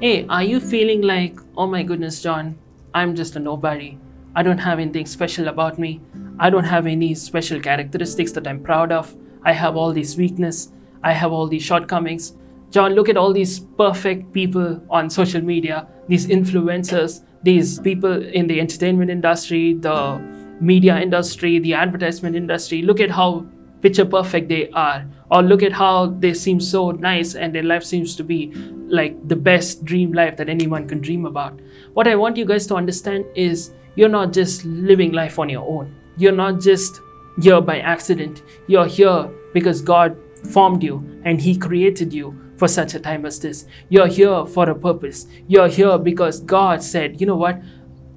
Hey, are you feeling like, oh my goodness, John, I'm just a nobody. I don't have anything special about me. I don't have any special characteristics that I'm proud of. I have all these weaknesses. I have all these shortcomings. John, look at all these perfect people on social media, these influencers, these people in the entertainment industry, the media industry, the advertisement industry. Look at how picture perfect they are. Or look at how they seem so nice and their life seems to be like the best dream life that anyone can dream about. What I want you guys to understand is you're not just living life on your own. You're not just here by accident. You're here because God formed you and He created you for such a time as this. You're here for a purpose. You're here because God said, you know what?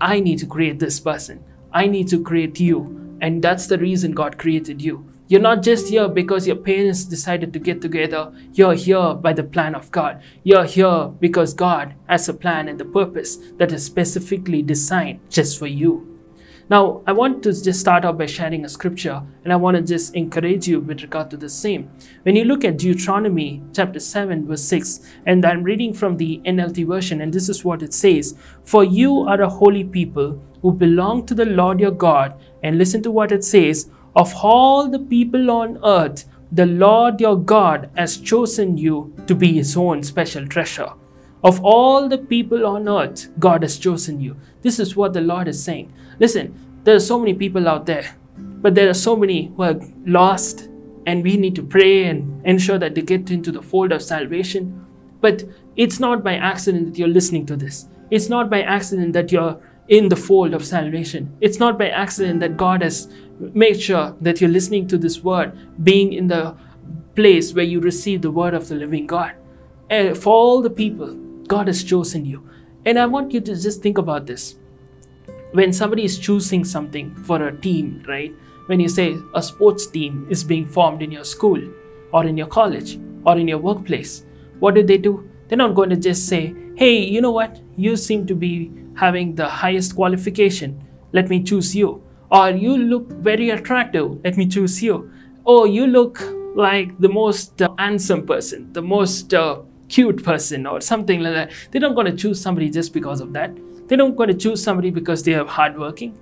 I need to create this person. I need to create you. And that's the reason God created you. You're not just here because your parents decided to get together. You're here by the plan of God. You're here because God has a plan and a purpose that is specifically designed just for you. Now, I want to just start off by sharing a scripture, and I want to just encourage you with regard to the same. When you look at Deuteronomy chapter 7, verse 6, and I'm reading from the NLT version, and this is what it says. For you are a holy people who belong to the Lord your God. And listen to what it says. Of all the people on earth, the Lord your God has chosen you to be His own special treasure. Of all the people on earth, God has chosen you. This is what the Lord is saying. Listen, there are so many people out there, but there are so many who are lost, and we need to pray and ensure that they get into the fold of salvation. But it's not by accident that you're listening to this. It's not by accident that you're in the fold of salvation. It's not by accident that God has made sure that you're listening to this word, being in the place where you receive the word of the living God. And for all the people, God has chosen you. And I want you to just think about this. When somebody is choosing something for a team, right? When you say a sports team is being formed in your school or in your college or in your workplace, what do? They're not going to just say, hey, you know what? You seem to be having the highest qualification. Let me choose you. Or you look very attractive. Let me choose you. Or you look like the most handsome person, the most cute person or something like that. They're not going to choose somebody just because of that. They're not going to choose somebody because they are hardworking.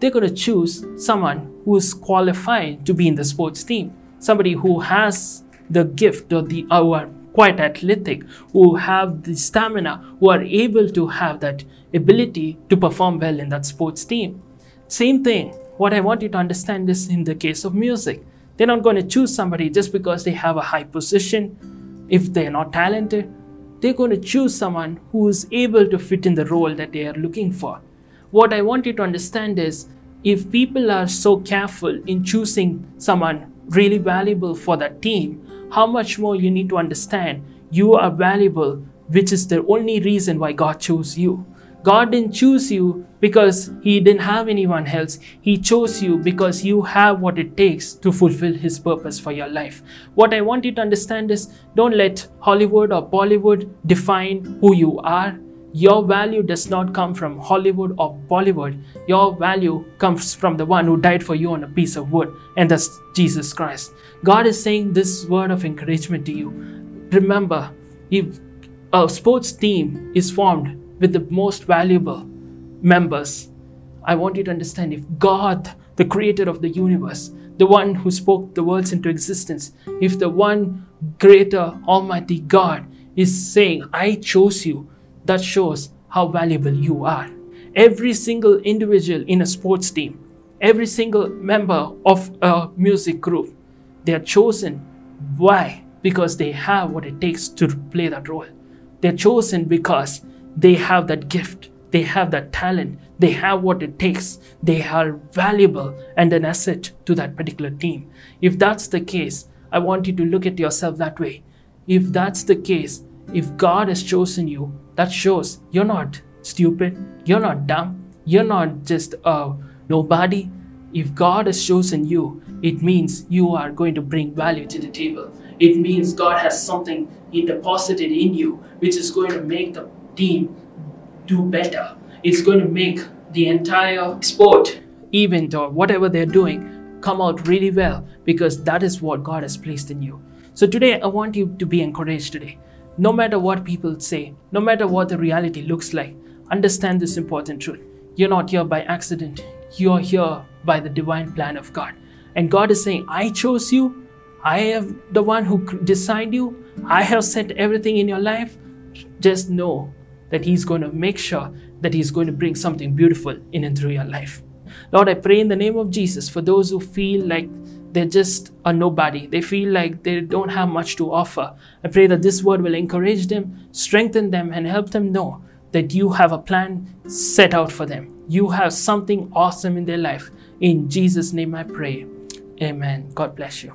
They're going to choose someone who is qualified to be in the sports team. Somebody who has the gift or who are quite athletic, who have the stamina, who are able to have that ability to perform well in that sports team. Same thing. What I want you to understand is in the case of music. They're not going to choose somebody just because they have a high position. If they are not talented, they're going to choose someone who is able to fit in the role that they are looking for. What I want you to understand is, if people are so careful in choosing someone really valuable for that team, how much more you need to understand you are valuable, which is the only reason why God chose you. God didn't choose you because He didn't have anyone else. He chose you because you have what it takes to fulfill His purpose for your life. What I want you to understand is, don't let Hollywood or Bollywood define who you are. Your value does not come from Hollywood or Bollywood. Your value comes from the one who died for you on a piece of wood, and that's Jesus Christ. God is saying this word of encouragement to you. Remember, if a sports team is formed with the most valuable members, I want you to understand, if God, the creator of the universe, the one who spoke the worlds into existence, if the one greater almighty God is saying, I chose you, that shows how valuable you are. Every single individual in a sports team, every single member of a music group, They are chosen. Why? Because they have what it takes to play that role. They're chosen because they have that gift. They have that talent. They have what it takes. They are valuable and an asset to that particular team. If that's the case, I want you to look at yourself that way. If that's the case, if God has chosen you, that shows you're not stupid, you're not dumb, you're not just a nobody. If God has chosen you, it means you are going to bring value to the table. It means God has something He deposited in you, which is going to make the team do better. It's going to make the entire sport, event, or whatever they're doing come out really well, because that is what God has placed in you. So today, I want you to be encouraged today. No matter what people say, no matter what the reality looks like, understand this important truth. You're not here by accident. You're here by the divine plan of God. And God is saying, I chose you. I am the one who designed you. I have set everything in your life. Just know that He's going to make sure that He's going to bring something beautiful in and through your life. Lord, I pray in the name of Jesus for those who feel like they're just a nobody. They feel like they don't have much to offer. I pray that this word will encourage them, strengthen them, and help them know that you have a plan set out for them. You have something awesome in their life. In Jesus' name I pray. Amen. God bless you.